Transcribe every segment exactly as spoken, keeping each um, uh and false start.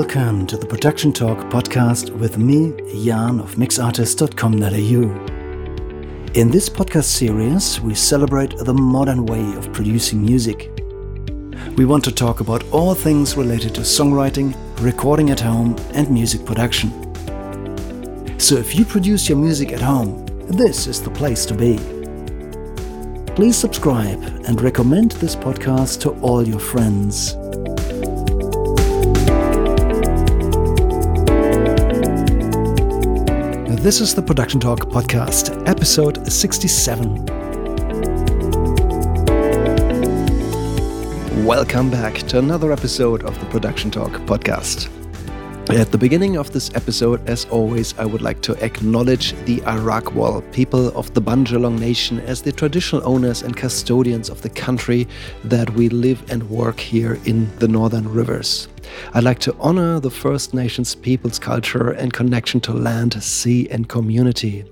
Welcome to the Production Talk podcast with me, Jan of mix artist dot com dot a u. In this podcast series, we celebrate the modern way of producing music. We want to talk about all things related to songwriting, recording at home, and music production. So if you produce your music at home, this is the place to be. Please subscribe and recommend this podcast to all your friends. This is the Production Talk podcast, episode sixty-seven. Welcome back to another episode of the Production Talk podcast. At the beginning of this episode, as always, I would like to acknowledge the Arakwal people of the Bundjalung Nation as the traditional owners and custodians of the country that we live and work here in the Northern Rivers. I'd like to honor the First Nations people's culture and connection to land, sea, and community.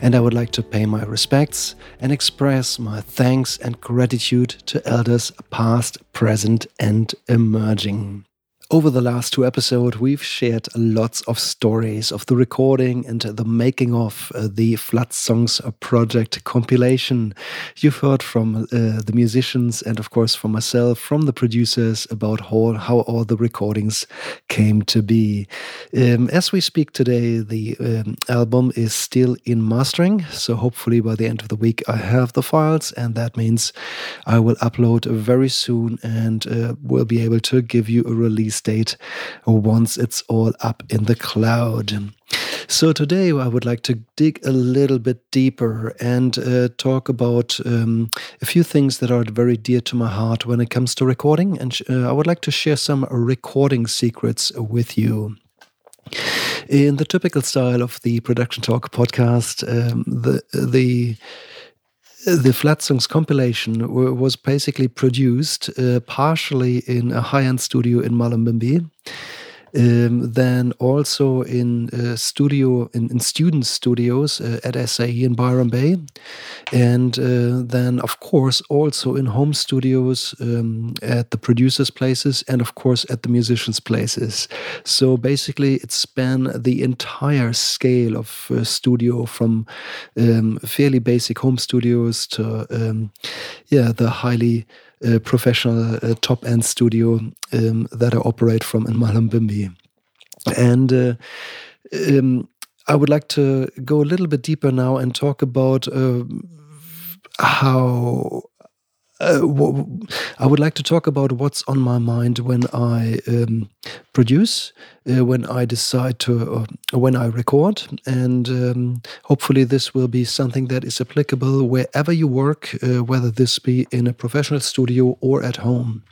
And I would like to pay my respects and express my thanks and gratitude to elders past, present, and emerging. Over the last two episodes, we've shared lots of stories of the recording and the making of the Flood Songs Project compilation. You've heard from uh, the musicians and, of course, from myself, from the producers about how, how all the recordings came to be. Um, as we speak today, the um, album is still in mastering, so hopefully by the end of the week I have the files, and that means I will upload very soon and uh, will be able to give you a release date once it's all up in the cloud. So today I would like to dig a little bit deeper and uh, talk about um, a few things that are very dear to my heart when it comes to recording, and uh, I would like to share some recording secrets with you. In the typical style of the Production Talk podcast, um, the the The Flood Songs compilation w- was basically produced uh, partially in a high-end studio in Mullumbimby, um, then also in uh, studio in, in student studios uh, at S A E in Byron Bay, and uh, then of course also in home studios um, at the producers' places and of course at the musicians' places. So basically, it spanned the entire scale of uh, studio, from um, fairly basic home studios to um, yeah, the highly uh, professional uh, top-end studio um, that I operate from in Mullumbimby. And uh, um, I would like to go a little bit deeper now and talk about uh, how. Uh, w- I would like to talk about what's on my mind when I um, produce, uh, when I decide to, uh, when I record, and um, hopefully this will be something that is applicable wherever you work, uh, whether this be in a professional studio or at home.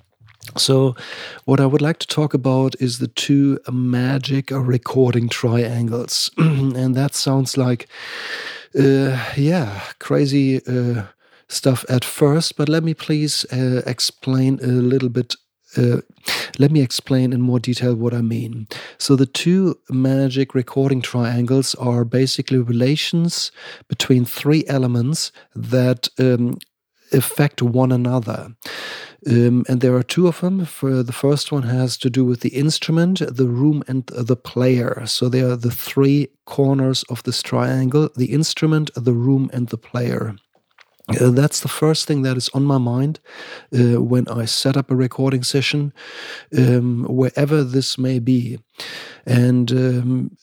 So what I would like to talk about is the two magic recording triangles. And that sounds like, uh, yeah, crazy uh stuff at first, but let me please uh, explain a little bit. Uh, let me explain in more detail what I mean. So the two magic recording triangles are basically relations between three elements that um, affect one another. Um, and there are two of them. For the first one has to do with the instrument, the room, and the player. So they are the three corners of this triangle: the instrument, the room, and the player. Uh, that's the first thing that is on my mind uh, when I set up a recording session, um, wherever this may be. And um,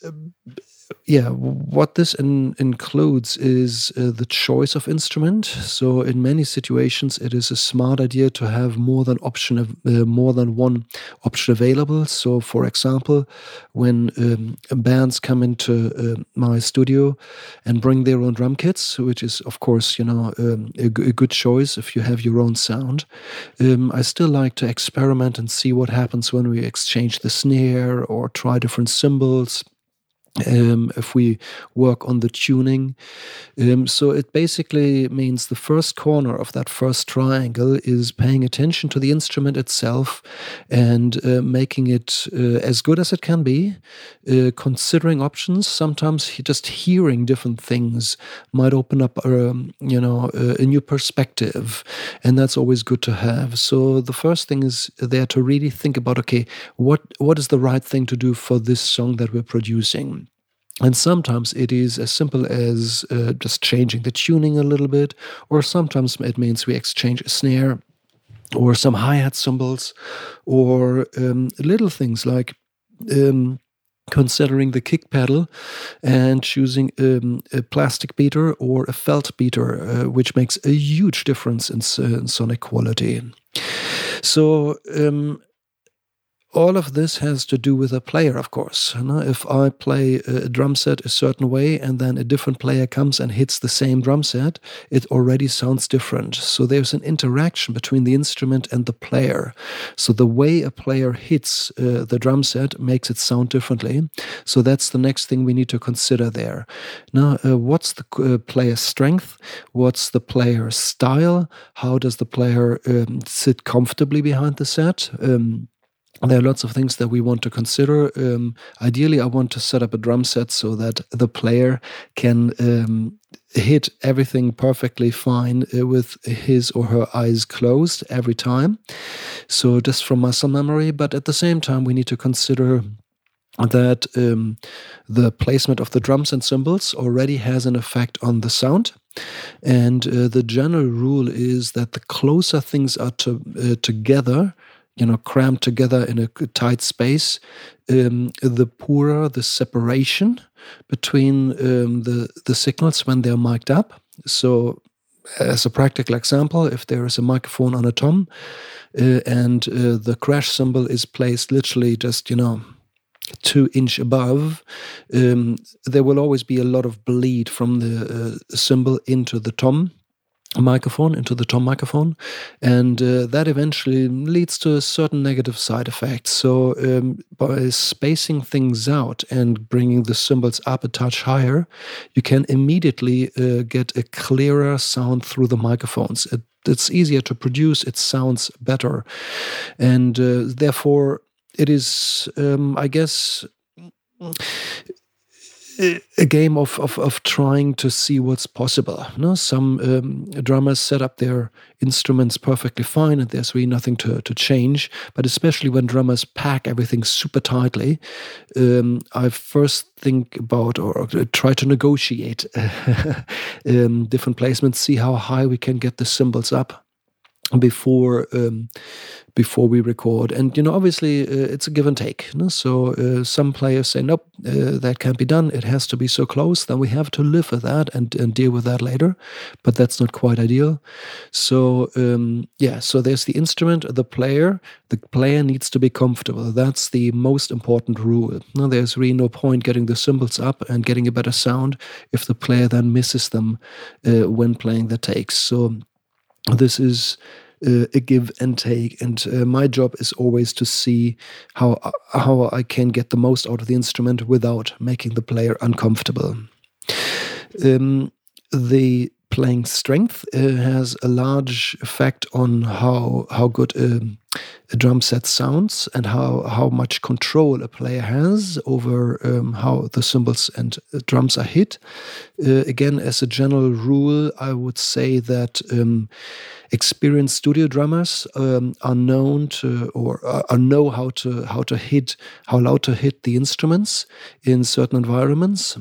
yeah, what this in- includes is uh, the choice of instrument. So in many situations, it is a smart idea to have more than option of, uh, more than one option available. So for example, when um, bands come into uh, my studio and bring their own drum kits, which is of course, you know, um, a, g- a good choice if you have your own sound. Um, I still like to experiment and see what happens when we exchange the snare or try different cymbals. Um, if we work on the tuning. Um, so it basically means the first corner of that first triangle is paying attention to the instrument itself and uh, making it uh, as good as it can be, uh, considering options. Sometimes just hearing different things might open up um, you know, a, a new perspective, and that's always good to have. So the first thing is there to really think about, okay, what what is the right thing to do for this song that we're producing? And sometimes it is as simple as uh, just changing the tuning a little bit, or sometimes it means we exchange a snare or some hi-hat cymbals, or um, little things like um, considering the kick pedal and choosing um, a plastic beater or a felt beater, uh, which makes a huge difference in, uh, in sonic quality. So... Um, All of this has to do with a player, of course. You know, if I play a drum set a certain way and then a different player comes and hits the same drum set, it already sounds different. So there's an interaction between the instrument and the player. So the way a player hits uh, the drum set makes it sound differently. So that's the next thing we need to consider there. Now, uh, what's the uh, player's strength? What's the player's style? How does the player um, sit comfortably behind the set? Um, There are lots of things that we want to consider. Um, ideally, I want to set up a drum set so that the player can um, hit everything perfectly fine uh, with his or her eyes closed every time. So just from muscle memory. But at the same time, we need to consider that um, the placement of the drums and cymbals already has an effect on the sound. And uh, the general rule is that the closer things are to, uh, together, you know, crammed together in a tight space, um, the poorer the separation between um, the, the signals when they're mic'd up. So as a practical example, if there is a microphone on a tom uh, and uh, the crash cymbal is placed literally just, you know, two inch above, um, there will always be a lot of bleed from the uh, cymbal into the tom microphone, into the tom microphone, and uh, that eventually leads to a certain negative side effect. So um, by spacing things out and bringing the cymbals up a touch higher, you can immediately uh, get a clearer sound through the microphones. It, it's easier to produce, it sounds better, and uh, therefore it is, um, I guess... a game of, of, of trying to see what's possible. You know, some um, drummers set up their instruments perfectly fine and there's really nothing to, to change, but especially when drummers pack everything super tightly, um, I first think about or try to negotiate um, different placements, see how high we can get the cymbals up before um, before we record. And, you know, obviously uh, it's a give and take. You know? So uh, some players say, nope, uh, that can't be done. It has to be so close. Then we have to live with that and, and deal with that later. But that's not quite ideal. So, um, yeah, so there's the instrument, the player. The player needs to be comfortable. That's the most important rule. Now, there's really no point getting the cymbals up and getting a better sound if the player then misses them uh, when playing the takes. So this is uh, a give and take, and uh, my job is always to see how how I can get the most out of the instrument without making the player uncomfortable. Um, the playing strength uh, has a large effect on how how good um, a drum set sounds and how, how much control a player has over um, how the cymbals and uh, drums are hit. Uh, again, as a general rule, I would say that um, experienced studio drummers um, are known to or are know how to how to hit how loud to hit the instruments in certain environments.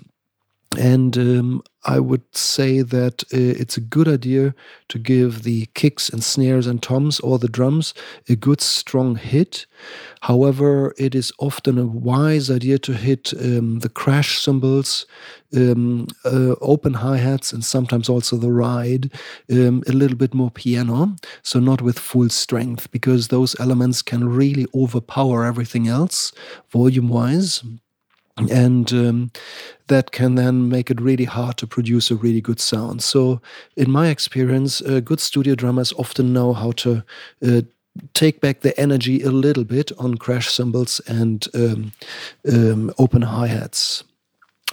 And um, I would say that uh, it's a good idea to give the kicks and snares and toms or the drums a good strong hit. However, it is often a wise idea to hit um, the crash cymbals, um, uh, open hi-hats, and sometimes also the ride, um, a little bit more piano, so not with full strength, because those elements can really overpower everything else volume-wise. And um, that can then make it really hard to produce a really good sound. So in my experience, uh, good studio drummers often know how to uh, take back the energy a little bit on crash cymbals and um, um, open hi-hats.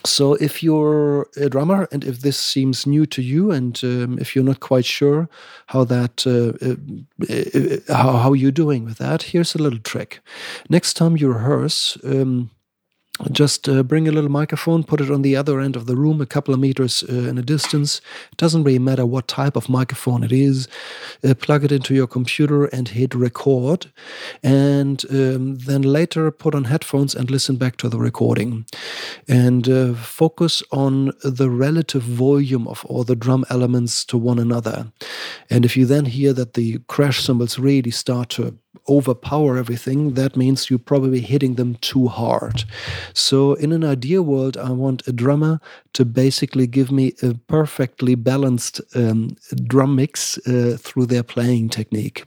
So if you're a drummer and if this seems new to you, and um, if you're not quite sure how that uh, uh, how, how you're doing with that, here's a little trick. Next time you rehearse, um, just uh, bring a little microphone, put it on the other end of the room, a couple of meters uh, in a distance. It doesn't really matter what type of microphone it is. Uh, plug it into your computer and hit record. And um, then later put on headphones and listen back to the recording. And uh, focus on the relative volume of all the drum elements to one another. And if you then hear that the crash cymbals really start to overpower everything, that means you're probably hitting them too hard. So in an ideal world, I want a drummer to basically give me a perfectly balanced um, drum mix uh, through their playing technique.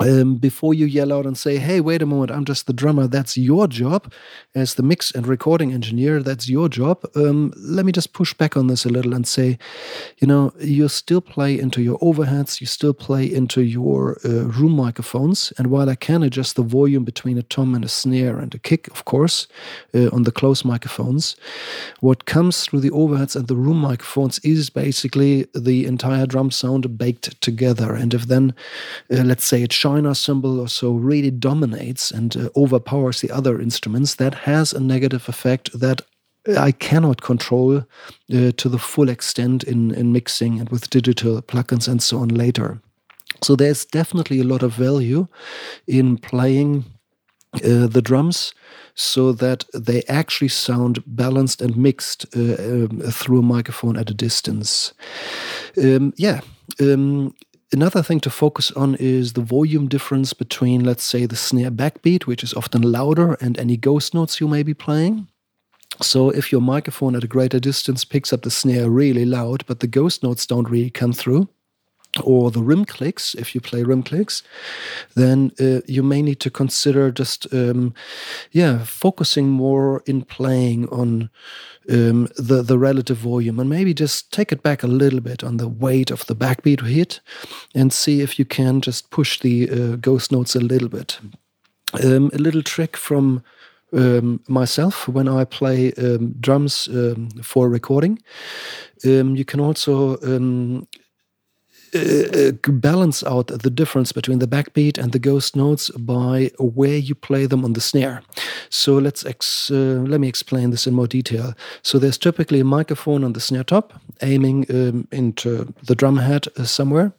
Um, before you yell out and say, hey, wait a moment, I'm just the drummer, that's your job. As the mix and recording engineer, that's your job. Um, let me just push back on this a little and say, you know, you still play into your overheads, you still play into your uh, room microphones, and while I can adjust the volume between a tom and a snare and a kick, of course, uh, on the close microphones, what comes through the overheads and the room microphones is basically the entire drum sound baked together. And if then, uh, let's say, it's China cymbal or so really dominates and uh, overpowers the other instruments, that has a negative effect that I cannot control uh, to the full extent in, in mixing and with digital plugins and so on later. So there's definitely a lot of value in playing uh, the drums so that they actually sound balanced and mixed uh, um, through a microphone at a distance. Um, yeah. Um, Another thing to focus on is the volume difference between, let's say, the snare backbeat, which is often louder, and any ghost notes you may be playing. So if your microphone at a greater distance picks up the snare really loud, but the ghost notes don't really come through, or the rim clicks, if you play rim clicks, then uh, you may need to consider just, um, yeah, focusing more in playing on Um, the, the relative volume, and maybe just take it back a little bit on the weight of the backbeat hit and see if you can just push the uh, ghost notes a little bit. Um, a little trick from um, myself when I play um, drums um, for recording. Um, you can also um, Uh, balance out the difference between the backbeat and the ghost notes by where you play them on the snare. So let's ex- uh, let me explain this in more detail. So there's typically a microphone on the snare top, aiming um, into the drum head uh, somewhere.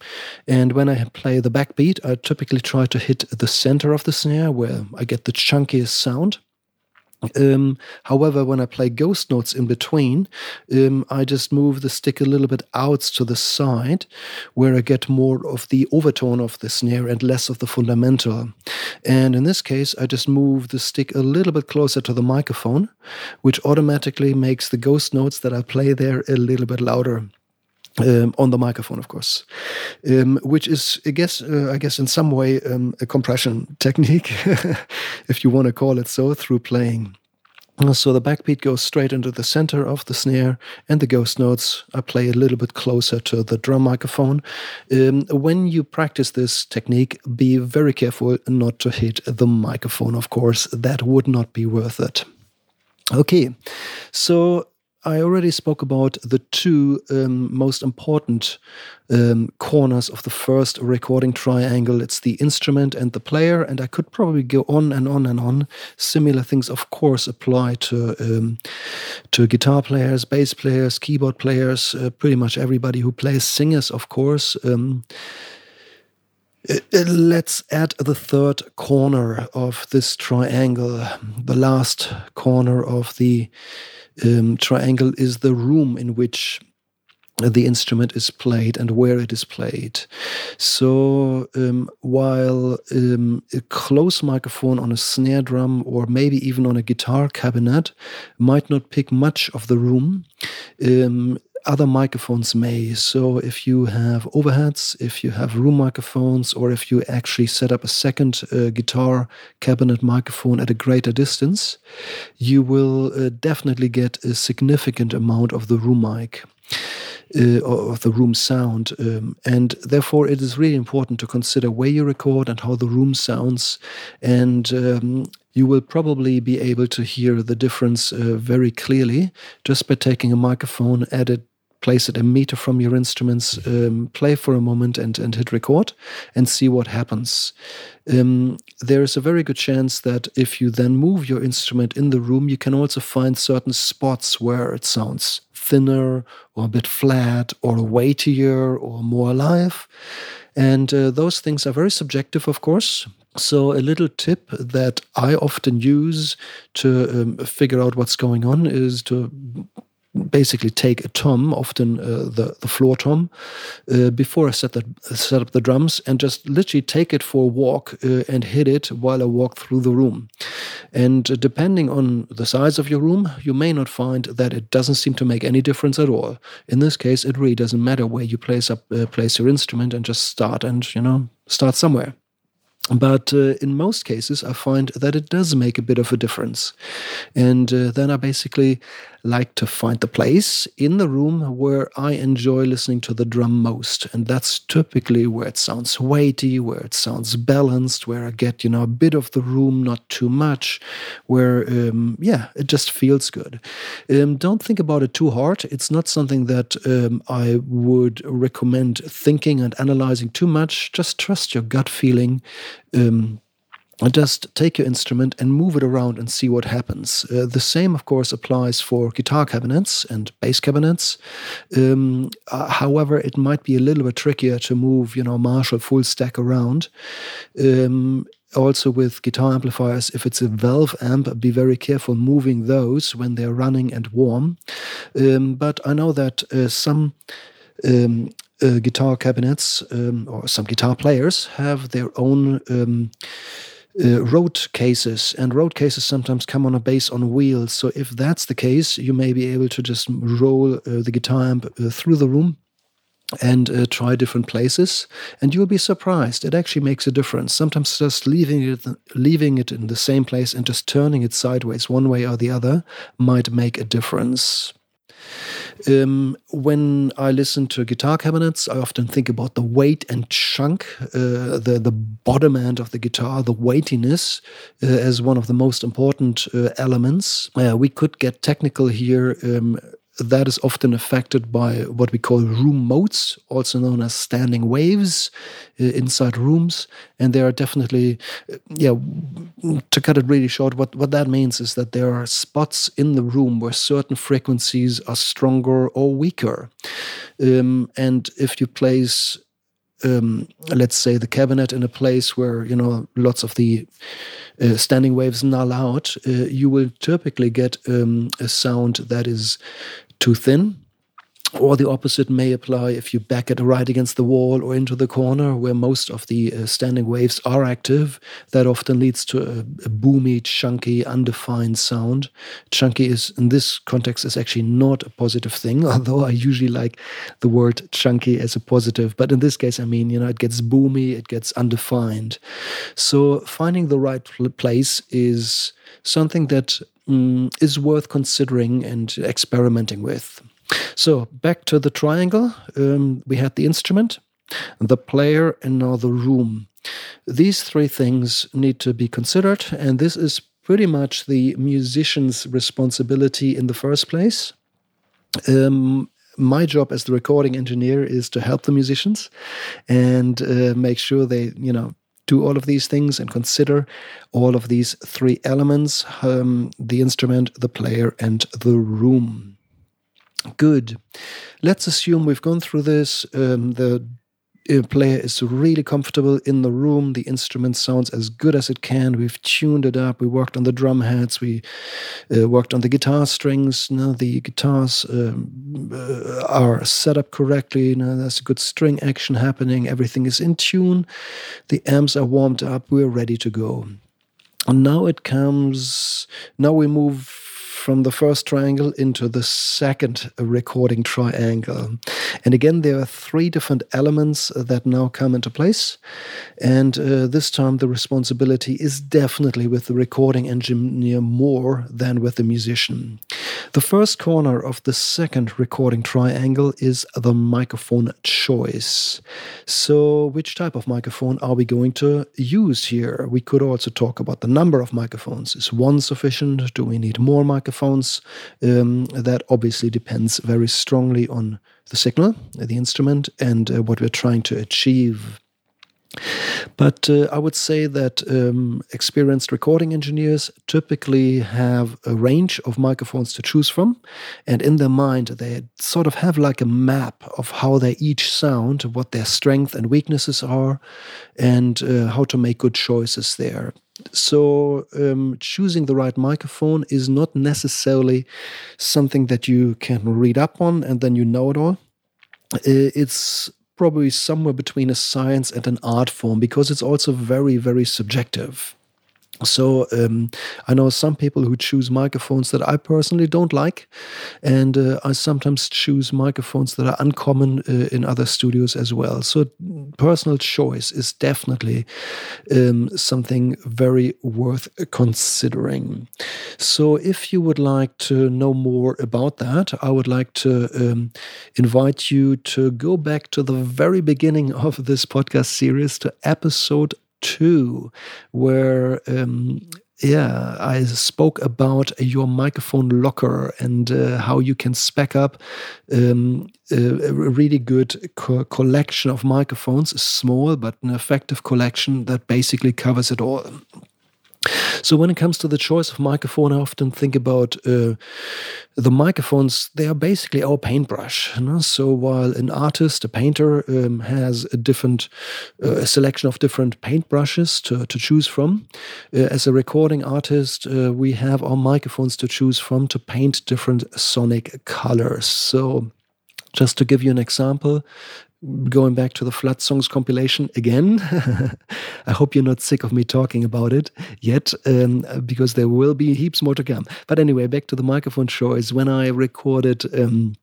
And when I play the backbeat, I typically try to hit the center of the snare where I get the chunkiest sound. Um, however, when I play ghost notes in between, um, I just move the stick a little bit out to the side where I get more of the overtone of the snare and less of the fundamental. And in this case, I just move the stick a little bit closer to the microphone, which automatically makes the ghost notes that I play there a little bit louder. Um, on the microphone, of course, um, which is, I guess, uh, I guess in some way um, a compression technique, if you want to call it so, through playing. So the backbeat goes straight into the center of the snare, and the ghost notes I play a little bit closer to the drum microphone. Um, when you practice this technique, be very careful not to hit the microphone, of course. That would not be worth it. Okay, so I already spoke about the two um, most important um, corners of the first recording triangle. It's the instrument and the player, and I could probably go on and on and on. Similar things, of course, apply to um, to guitar players, bass players, keyboard players, uh, pretty much everybody who plays, singers, of course. Um, Let's add the third corner of this triangle. The last corner of the um, triangle is the room in which the instrument is played and where it is played. So um, while um, a close microphone on a snare drum or maybe even on a guitar cabinet might not pick much of the room, um, other microphones may. So if you have overheads, if you have room microphones, or if you actually set up a second uh, guitar cabinet microphone at a greater distance, you will uh, definitely get a significant amount of the room mic. uh, of the room sound. Um, and therefore, it is really important to consider where you record and how the room sounds. And um, you will probably be able to hear the difference uh, very clearly just by taking a microphone, add it, place it a meter from your instruments, um, play for a moment and, and hit record and see what happens. Um, there is a very good chance that if you then move your instrument in the room, you can also find certain spots where it sounds thinner or a bit flat or weightier or more alive. And uh, those things are very subjective, of course. So a little tip that I often use to um, figure out what's going on is to basically take a tom, often uh, the, the floor tom, uh, before I set, the, set up the drums, and just literally take it for a walk uh, and hit it while I walk through the room. And uh, depending on the size of your room, you may not find that it doesn't seem to make any difference at all. In this case, it really doesn't matter where you place up uh, place your instrument, and just start and, you know, start somewhere. But uh, in most cases, I find that it does make a bit of a difference. And uh, then I basically like to find the place in the room where I enjoy listening to the drum most. And that's typically where it sounds weighty, where it sounds balanced, where I get, you know, a bit of the room, not too much, where, um, yeah, it just feels good. Um, don't think about it too hard. It's not something that um, I would recommend thinking and analyzing too much. Just trust your gut feeling. Um, just take your instrument and move it around and see what happens. Uh, the same, of course, applies for guitar cabinets and bass cabinets. Um, uh, however, it might be a little bit trickier to move, you know, Marshall full stack around. Um, Also with guitar amplifiers, if it's a valve amp, be very careful moving those when they're running and warm. Um, but I know that uh, some um, uh, guitar cabinets um, or some guitar players have their own um, uh, road cases, and road cases sometimes come on a bass on wheels. So if that's the case, you may be able to just roll uh, the guitar amp uh, through the room and uh, try different places, and you'll be surprised. It actually makes a difference. Sometimes just leaving it leaving it in the same place and just turning it sideways one way or the other might make a difference. Um, when I listen to guitar cabinets, I often think about the weight and chunk, uh, the, the bottom end of the guitar, the weightiness, uh, as one of the most important uh, elements. Uh, we could get technical here. Um, That is often affected by what we call room modes, also known as standing waves uh, inside rooms. And there are definitely, uh, yeah, to cut it really short, what, what that means is that there are spots in the room where certain frequencies are stronger or weaker. Um, and if you place, um, let's say, the cabinet in a place where, you know, lots of the Uh, standing waves null out, uh, you will typically get um, a sound that is too thin. Or the opposite may apply if you back it right against the wall or into the corner where most of the uh, standing waves are active. That often leads to a, a boomy, chunky, undefined sound. Chunky is, in this context, is actually not a positive thing, although I usually like the word chunky as a positive. But in this case, I mean, you know, it gets boomy, it gets undefined. So finding the right place is something that um, is worth considering and experimenting with. So back to the triangle. Um, we had the instrument, the player, and now the room. These three things need to be considered, and this is pretty much the musician's responsibility in the first place. Um, My job as the recording engineer is to help the musicians and uh, make sure they, you know, do all of these things and consider all of these three elements, um, the instrument, the player, and the room. Good. Let's assume we've gone through this. Um, the uh, player is really comfortable in the room. The instrument sounds as good as it can. We've tuned it up. We worked on the drum heads. We uh, worked on the guitar strings. Now the guitars um, uh, are set up correctly. Now there's a good string action happening. Everything is in tune. The amps are warmed up. We're ready to go. And now it comes... Now we move from the first triangle into the second recording triangle. And again, there are three different elements that now come into place. And uh, this time the responsibility is definitely with the recording engineer more than with the musician. The first corner of the second recording triangle is the microphone choice. So which type of microphone are we going to use here? We could also talk about the number of microphones. Is one sufficient? Do we need more microphones? Um, that obviously depends very strongly on the signal, the instrument, and uh, what we're trying to achieve. But uh, I would say that um, experienced recording engineers typically have a range of microphones to choose from, and in their mind they sort of have like a map of how they each sound, what their strengths and weaknesses are, and uh, how to make good choices there. So um, choosing the right microphone is not necessarily something that you can read up on and then you know it all. It's probably somewhere between a science and an art form, because it's also very, very subjective. So um, I know some people who choose microphones that I personally don't like, and uh, I sometimes choose microphones that are uncommon uh, in other studios as well. So personal choice is definitely um, something very worth considering. So if you would like to know more about that, I would like to um, invite you to go back to the very beginning of this podcast series, to episode two, where um, yeah, I spoke about your microphone locker and uh, how you can spec up um, a really good co- collection of microphones, a small but an effective collection that basically covers it all. So when it comes to the choice of microphone, I often think about uh, the microphones. They are basically our paintbrush, you know? So while an artist, a painter, um, has a different uh, a selection of different paintbrushes to, to choose from, uh, as a recording artist, uh, we have our microphones to choose from to paint different sonic colors. So just to give you an example, going back to the Flood Songs compilation again, I hope you're not sick of me talking about it yet, um, because there will be heaps more to come. But anyway, back to the microphone choice. When I recorded um,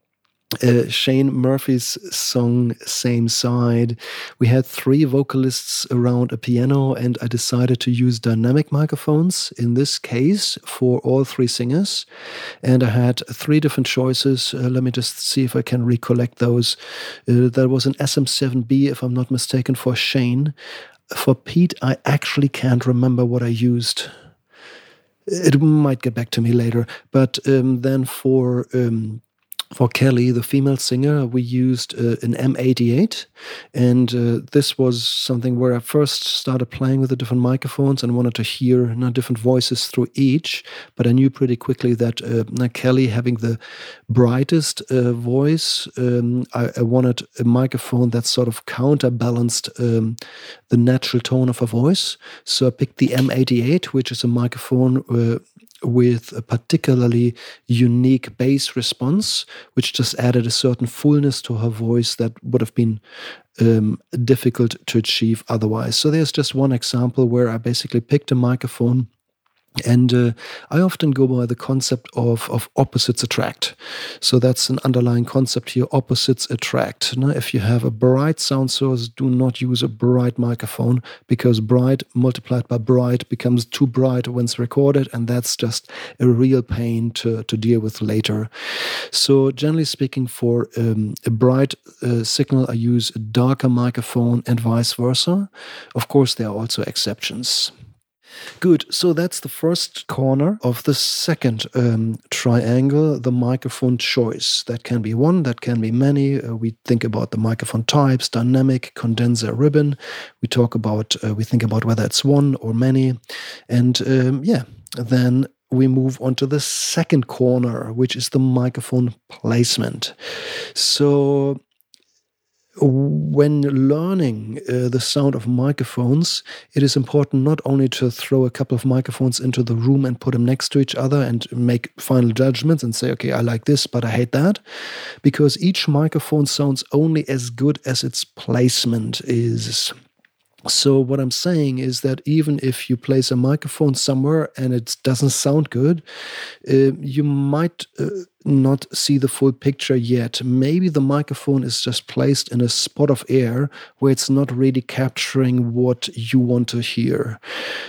uh, Shane Murphy's song, Same Side, we had three vocalists around a piano, and I decided to use dynamic microphones, in this case, for all three singers. And I had three different choices. Uh, let me just see if I can recollect those. Uh, there was an S M seven B, if I'm not mistaken, for Shane. For Pete, I actually can't remember what I used. It might get back to me later. But um, then for... Um, For Kelly, the female singer, we used uh, an M eighty-eight, and uh, this was something where I first started playing with the different microphones and wanted to hear you know, different voices through each, but I knew pretty quickly that uh, Kelly having the brightest uh, voice, um, I, I wanted a microphone that sort of counterbalanced um, the natural tone of her voice, so I picked the M eighty-eight, which is a microphone uh, with a particularly unique bass response, which just added a certain fullness to her voice that would have been um, difficult to achieve otherwise. So there's just one example where I basically picked a microphone, and uh, I often go by the concept of, of opposites attract. So that's an underlying concept here, opposites attract. Now, if you have a bright sound source, do not use a bright microphone, because bright multiplied by bright becomes too bright when it's recorded, and that's just a real pain to, to deal with later. So generally speaking, for um, a bright uh, signal, I use a darker microphone and vice versa. Of course, there are also exceptions. Good, so that's the first corner of the second um, triangle, the microphone choice. That can be one, that can be many. Uh, we think about the microphone types, dynamic, condenser, ribbon. We talk about, uh, we think about whether it's one or many. And um, yeah, then we move on to the second corner, which is the microphone placement. So when learning uh, the sound of microphones, it is important not only to throw a couple of microphones into the room and put them next to each other and make final judgments and say, okay, I like this, but I hate that, because each microphone sounds only as good as its placement is. So what I'm saying is that even if you place a microphone somewhere and it doesn't sound good, uh, you might uh, not see the full picture yet. Maybe the microphone is just placed in a spot of air where it's not really capturing what you want to hear.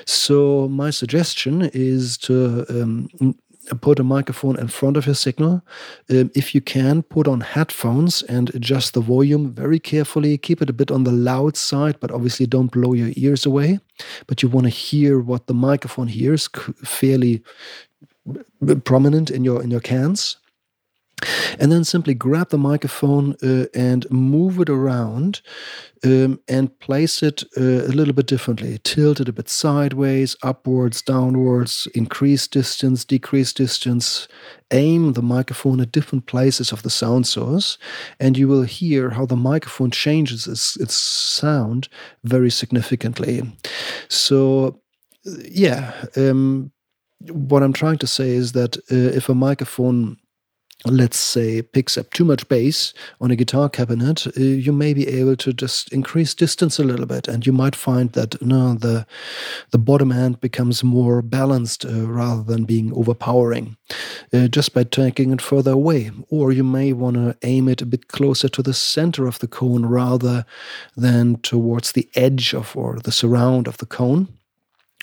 So my suggestion is to um, put a microphone in front of your signal. Um, if you can, put on headphones and adjust the volume very carefully. Keep it a bit on the loud side, but obviously don't blow your ears away. But you want to hear what the microphone hears fairly prominent in your in your cans. And then simply grab the microphone uh, and move it around um, and place it uh, a little bit differently. Tilt it a bit sideways, upwards, downwards, increase distance, decrease distance. Aim the microphone at different places of the sound source, and you will hear how the microphone changes its, its sound very significantly. So, yeah, um, what I'm trying to say is that uh, if a microphone, let's say, picks up too much bass on a guitar cabinet, uh, you may be able to just increase distance a little bit, and you might find that no, the the bottom end becomes more balanced uh, rather than being overpowering, uh, just by taking it further away. Or you may want to aim it a bit closer to the center of the cone rather than towards the edge of or the surround of the cone,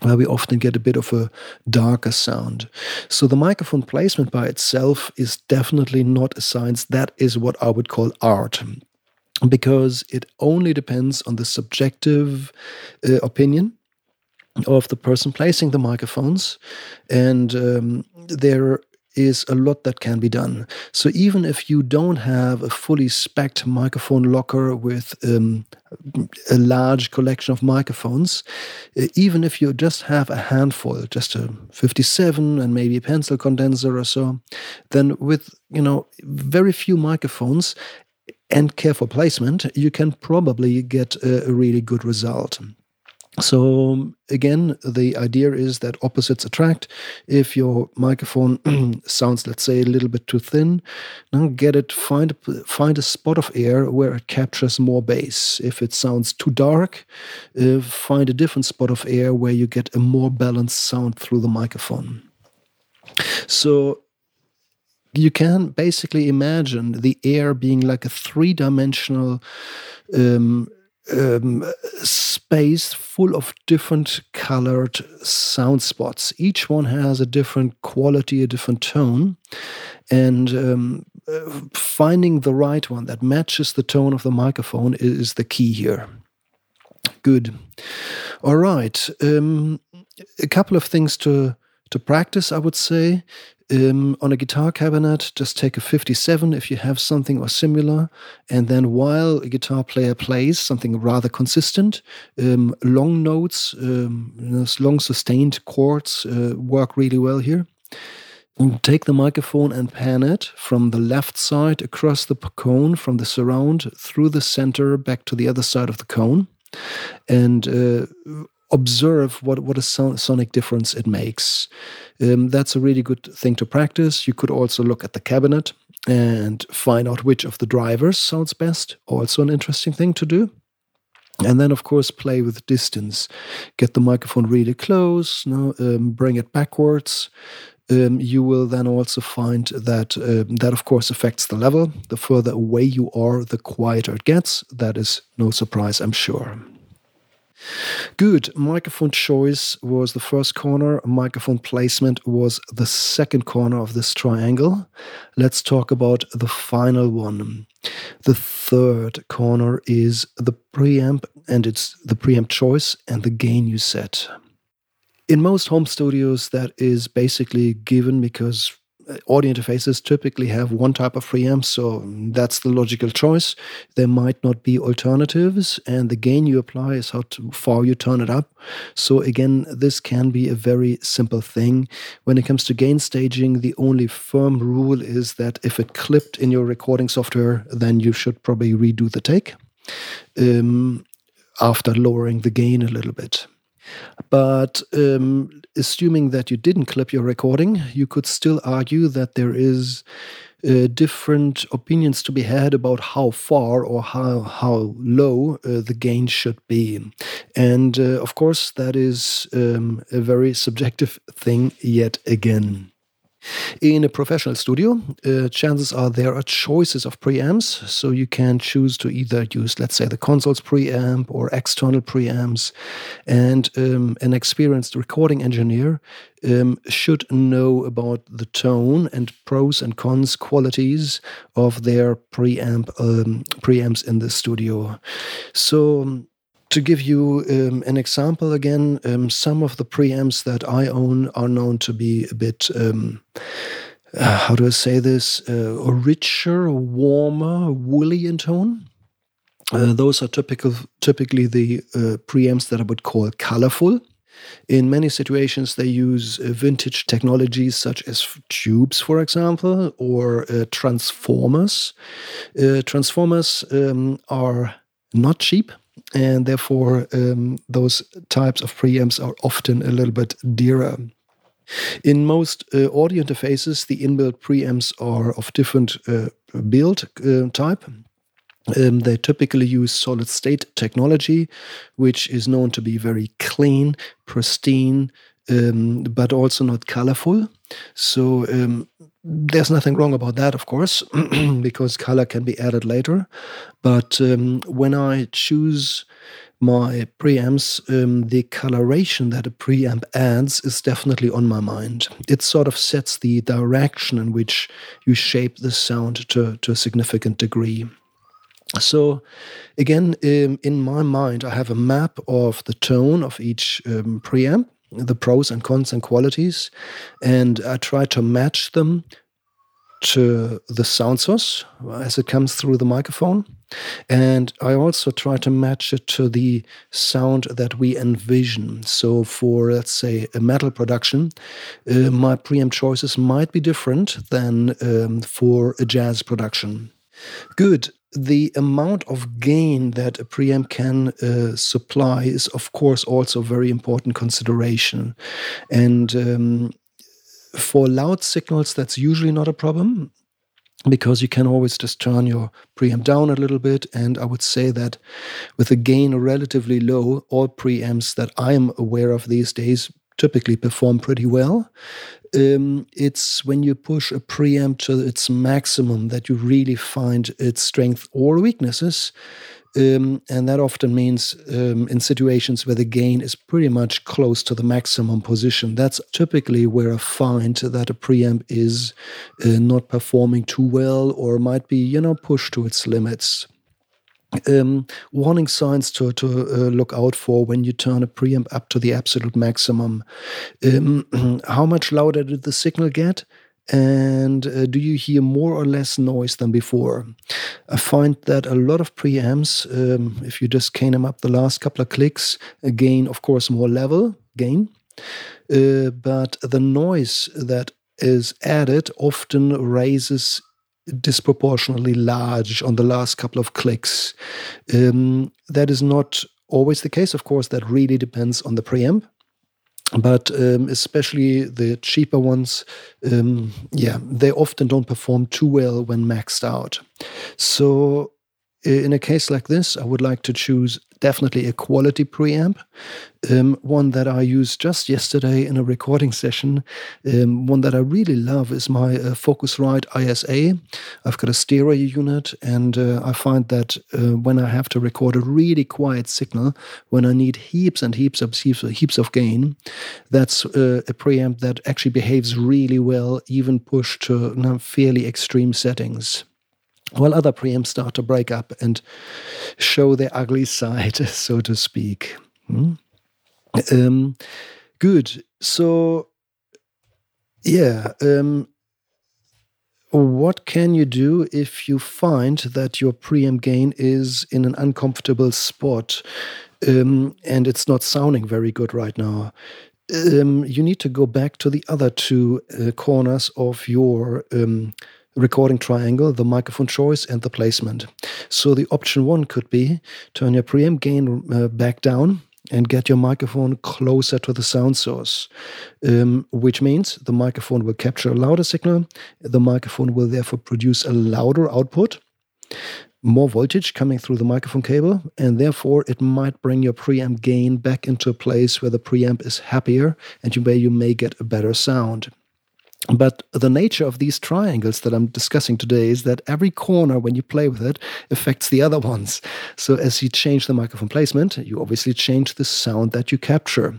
where we often get a bit of a darker sound. So the microphone placement by itself is definitely not a science. That is what I would call art, because it only depends on the subjective uh, opinion of the person placing the microphones, and um, there is a lot that can be done. So even if you don't have a fully specced microphone locker with um, a large collection of microphones, even if you just have a handful, just a fifty-seven and maybe a pencil condenser or so, then with, you know, very few microphones and careful placement, you can probably get a, a really good result. So again, the idea is that opposites attract. If your microphone sounds, let's say, a little bit too thin, now get it, find, find a spot of air where it captures more bass. If it sounds too dark, uh, find a different spot of air where you get a more balanced sound through the microphone. So you can basically imagine the air being like a three-dimensional um Um, space full of different colored sound spots. Each one has a different quality, a different tone, and um, finding the right one that matches the tone of the microphone is the key here. Good. All right. Um, a couple of things to to practice, I would say. Um, on a guitar cabinet, just take a fifty-seven if you have something or similar, and then while a guitar player plays something rather consistent, um, long notes, um, you know, long sustained chords uh, work really well here. And take the microphone and pan it from the left side across the cone, from the surround through the center back to the other side of the cone, and uh, observe what, what a son- sonic difference it makes. Um, that's a really good thing to practice. You could also look at the cabinet and find out which of the drivers sounds best. Also an interesting thing to do. And then, of course, play with distance. Get the microphone really close, no, um, bring it backwards. Um, you will then also find that uh, that, of course, affects the level. The further away you are, the quieter it gets. That is no surprise, I'm sure. Good. Microphone choice was the first corner. Microphone placement was the second corner of this triangle. Let's talk about the final one. The third corner is the preamp, and it's the preamp choice and the gain you set. In most home studios, that is basically given because audio interfaces typically have one type of preamp, so that's the logical choice. There might not be alternatives, and the gain you apply is how far you turn it up. So again, this can be a very simple thing. When it comes to gain staging, the only firm rule is that if it clipped in your recording software, then you should probably redo the take um, after lowering the gain a little bit. But um, assuming that you didn't clip your recording, you could still argue that there is uh, different opinions to be had about how far or how how low uh, the gain should be. And uh, of course, that is um, a very subjective thing yet again. In a professional studio, uh, chances are there are choices of preamps, so you can choose to either use, let's say, the console's preamp or external preamps, and um, an experienced recording engineer um, should know about the tone and pros and cons qualities of their preamp um, preamps in the studio. So, to give you um, an example again, um, some of the preamps that I own are known to be a bit, um, uh, how do I say this, uh, richer, warmer, woolly in tone. Uh, those are typical, typically the uh, preamps that I would call colorful. In many situations, they use uh, vintage technologies such as f- tubes, for example, or uh, transformers. Uh, transformers um, are not cheap. And therefore, um, those types of preamps are often a little bit dearer. In most uh, audio interfaces, the inbuilt preamps are of different uh, build uh, type. Um, they typically use solid-state technology, which is known to be very clean, pristine, um, but also not colorful. So um, there's nothing wrong about that, of course, because color can be added later. But um, when I choose my preamps, um, the coloration that a preamp adds is definitely on my mind. It sort of sets the direction in which you shape the sound to, to a significant degree. So, again, um, in my mind, I have a map of the tone of each um, preamp, the pros and cons and qualities, and I try to match them to the sound source as it comes through the microphone. And I also try to match it to the sound that we envision. So for, let's say, a metal production, uh, my preamp choices might be different than um, for a jazz production. Good. The amount of gain that a preamp can uh, supply is, of course, also a very important consideration. And um, for loud signals, that's usually not a problem, because you can always just turn your preamp down a little bit. And I would say that with a gain relatively low, all preamps that I am aware of these days typically perform pretty well. Um, it's when you push a preamp to its maximum that you really find its strength or weaknesses. Um, and that often means um, in situations where the gain is pretty much close to the maximum position. That's typically where I find that a preamp is uh, not performing too well or might be, you know, pushed to its limits. Um, warning signs to, to uh, look out for when you turn a preamp up to the absolute maximum. Um, how much louder did the signal get? And uh, do you hear more or less noise than before? I find that a lot of preamps, um, if you just cane them up the last couple of clicks, gain, of course, more level gain. Uh, but the noise that is added often raises disproportionately large on the last couple of clicks. Um, that is not always the case, of course. That really depends on the preamp, but um, especially the cheaper ones, um, yeah, they often don't perform too well when maxed out. So in a case like this, I would like to choose definitely a quality preamp, um, one that I used just yesterday in a recording session. Um, one that I really love is my uh, Focusrite I S A. I've got a stereo unit, and uh, I find that uh, when I have to record a really quiet signal, when I need heaps and heaps of heaps, heaps of gain, that's uh, a preamp that actually behaves really well, even pushed to you know, fairly extreme settings. While other preamps start to break up and show their ugly side, so to speak. Hmm? Um, good. So, yeah. Um, what can you do if you find that your preamp gain is in an uncomfortable spot um, and it's not sounding very good right now? Um, you need to go back to the other two uh, corners of your um recording triangle, the microphone choice and the placement. So the option one could be turn your preamp gain uh, back down and get your microphone closer to the sound source, um, which means the microphone will capture a louder signal. The microphone will therefore produce a louder output, more voltage coming through the microphone cable, and therefore it might bring your preamp gain back into a place where the preamp is happier and where you may get a better sound. But the nature of these triangles that I'm discussing today is that every corner, when you play with it, affects the other ones. So as you change the microphone placement, you obviously change the sound that you capture.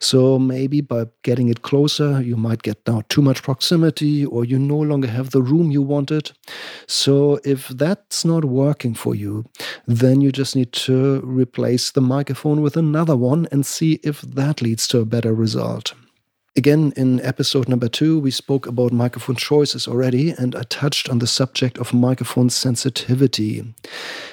So maybe by getting it closer, you might get now too much proximity, or you no longer have the room you wanted. So if that's not working for you, then you just need to replace the microphone with another one and see if that leads to a better result. Again, in episode number two, we spoke about microphone choices already, and I touched on the subject of microphone sensitivity.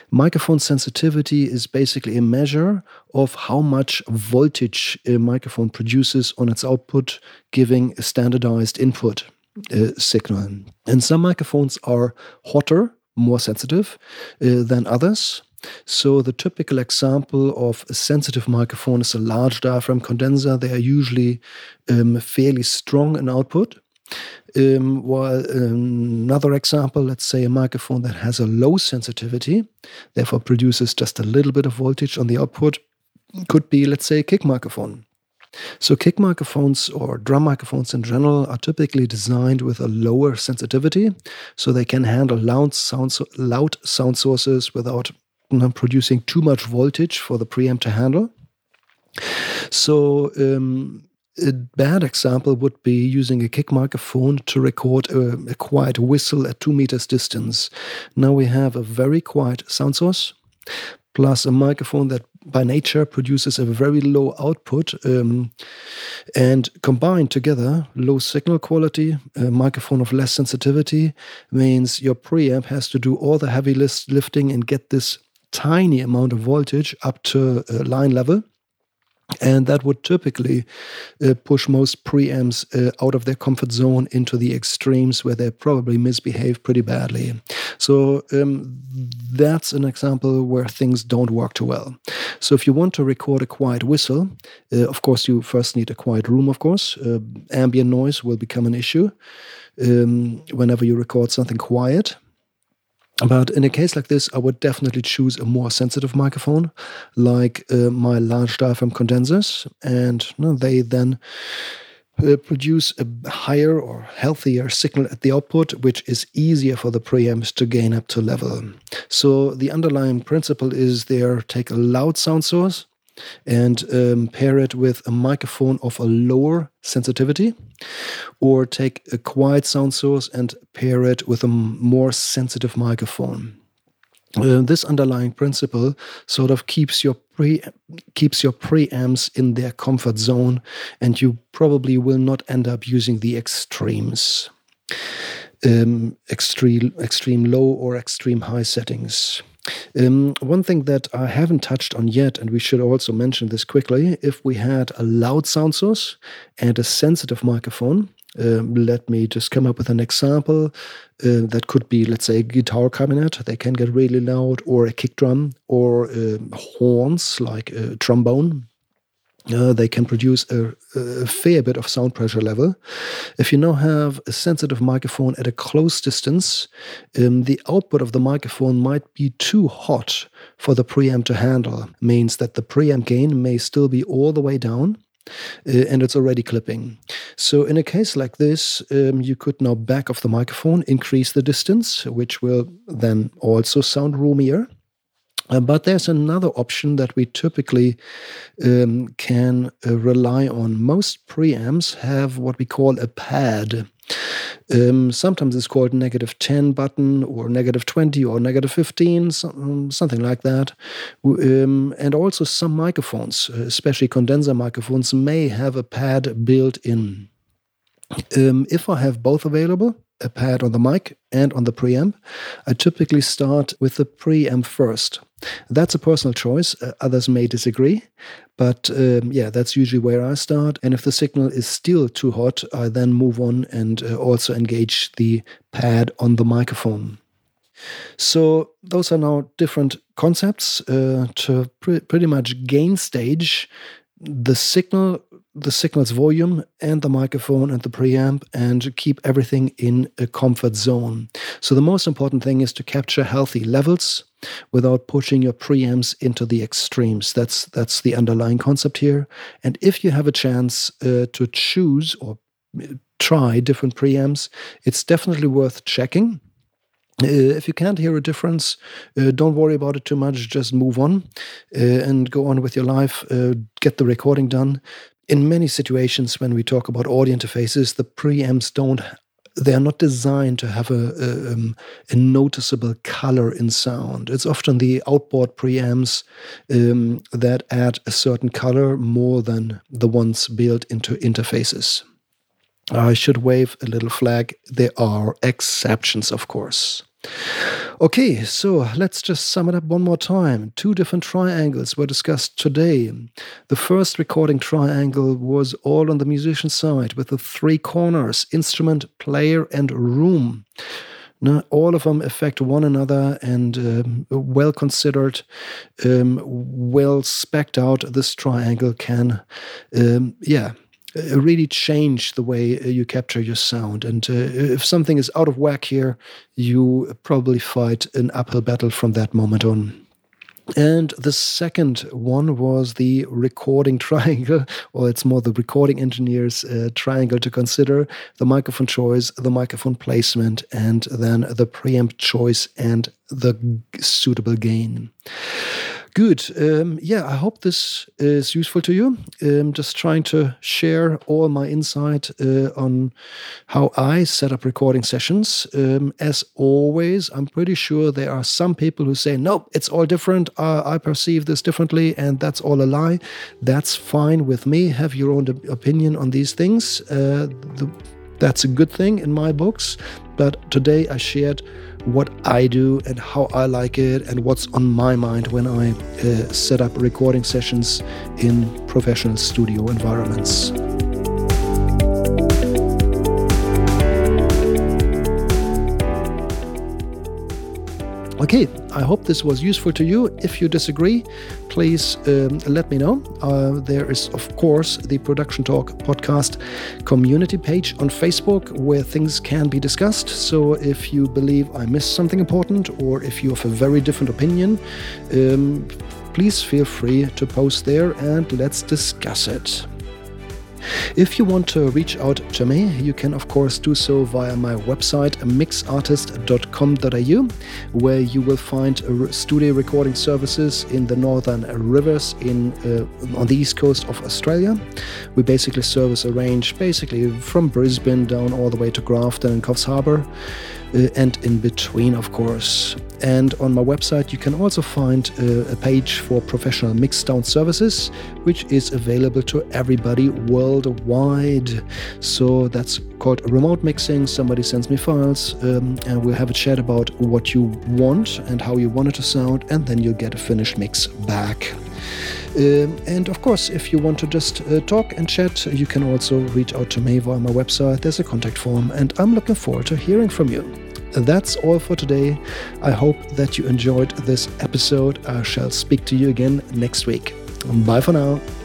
Microphone sensitivity is basically a measure of how much voltage a microphone produces on its output, giving a standardized input uh, signal. And some microphones are hotter, more sensitive uh, than others. So the typical example of a sensitive microphone is a large diaphragm condenser. They are usually um, fairly strong in output. Um, while um, another example, let's say a microphone that has a low sensitivity, therefore produces just a little bit of voltage on the output, could be, let's say, a kick microphone. So kick microphones or drum microphones in general are typically designed with a lower sensitivity, so they can handle loud sound, so- loud sound sources without I'm producing too much voltage for the preamp to handle. So um, a bad example would be using a kick microphone to record a, a quiet whistle at two meters distance. Now we have a very quiet sound source, plus a microphone that by nature produces a very low output, um, and combined together, low signal quality, a microphone of less sensitivity, means your preamp has to do all the heavy list lifting and get this tiny amount of voltage up to uh, line level, and that would typically uh, push most preamps uh, out of their comfort zone into the extremes where they probably misbehave pretty badly. So um, that's an example where things don't work too well. So if you want to record a quiet whistle, uh, of course you first need a quiet room, of course. Uh, ambient noise will become an issue um, whenever you record something quiet. But in a case like this, I would definitely choose a more sensitive microphone, like uh, my large diaphragm condensers, and you know, they then uh, produce a higher or healthier signal at the output, which is easier for the preamps to gain up to level. So the underlying principle is there, take a loud sound source and um, pair it with a microphone of a lower sensitivity, or take a quiet sound source and pair it with a more sensitive microphone. Uh, this underlying principle sort of keeps your pre keeps your preamps in their comfort zone, and you probably will not end up using the extremes, um, extreme extreme low or extreme high settings. Um, one thing that I haven't touched on yet, and we should also mention this quickly, if we had a loud sound source and a sensitive microphone, um, let me just come up with an example. Uh, that could be, let's say, a guitar cabinet. They can get really loud, or a kick drum, or uh, horns like a trombone. Uh, they can produce a, a fair bit of sound pressure level. If you now have a sensitive microphone at a close distance, um, the output of the microphone might be too hot for the preamp to handle. Means that the preamp gain may still be all the way down, uh, and it's already clipping. So in a case like this, um, you could now back off the microphone, increase the distance, which will then also sound roomier. Uh, but there's another option that we typically um, can uh, rely on. Most preamps have what we call a pad. Um, sometimes it's called negative ten button, or negative twenty, or negative fifteen, some, something like that. Um, and also some microphones, especially condenser microphones, may have a pad built in. Um, if I have both available, a pad on the mic and on the preamp, I typically start with the preamp first. That's a personal choice. Uh, others may disagree, but um, yeah, that's usually where I start. And if the signal is still too hot, I then move on and uh, also engage the pad on the microphone. So those are now different concepts uh, to pre- pretty much gain stage the signal, the signal's volume, and the microphone and the preamp, and keep everything in a comfort zone. So the most important thing is to capture healthy levels without pushing your preamps into the extremes. That's that's the underlying concept here. And if you have a chance uh, to choose or try different preamps, it's definitely worth checking. Uh, if you can't hear a difference, uh, don't worry about it too much. Just move on uh, and go on with your life. Uh, get the recording done. In many situations, when we talk about audio interfaces, the preamps don't They are not designed to have a, a, um, a noticeable color in sound. It's often the outboard preamps um, that add a certain color more than the ones built into interfaces. I should wave a little flag. There are exceptions, of course. Okay, so let's just sum it up one more time. Two different triangles were discussed today. The first recording triangle was all on the musician side with the three corners, instrument, player, and room. Now, all of them affect one another, and um, well considered, um, well specced out, this triangle can, um, yeah, really change the way you capture your sound. And uh, if something is out of whack here, you probably fight an uphill battle from that moment on. And the second one was the recording triangle, or it's more the recording engineer's uh, triangle to consider: the microphone choice, the microphone placement, and then the preamp choice and the g- suitable gain. Good. Um, yeah, I hope this is useful to you. I'm just trying to share all my insight uh, on how I set up recording sessions. Um, as always, I'm pretty sure there are some people who say, nope, it's all different. Uh, I perceive this differently, and that's all a lie. That's fine with me. Have your own opinion on these things. Uh, the, that's a good thing in my books. But today I shared what I do and how I like it and what's on my mind when I uh, set up recording sessions in professional studio environments. Okay, I hope this was useful to you. If you disagree, please um, let me know. Uh, there is, of course, the Production Talk podcast community page on Facebook where things can be discussed. So if you believe I missed something important, or if you have a very different opinion, um, please feel free to post there and let's discuss it. If you want to reach out to me, you can of course do so via my website mix artist dot com dot a u, where you will find studio recording services in the Northern Rivers in uh, on the east coast of Australia. We basically service a range basically from Brisbane down all the way to Grafton and Coffs Harbour, uh, and in between, of course. And on my website you can also find uh, a page for professional mixdown services, which is available to everybody worldwide. So that's called remote mixing. Somebody sends me files um, and we'll have a chat about what you want and how you want it to sound, and then you'll get a finished mix back. Uh, and of course, if you want to just uh, talk and chat, you can also reach out to me via my website. There's a contact form, and I'm looking forward to hearing from you. That's all for today. I hope that you enjoyed this episode. I shall speak to you again next week. Bye for now.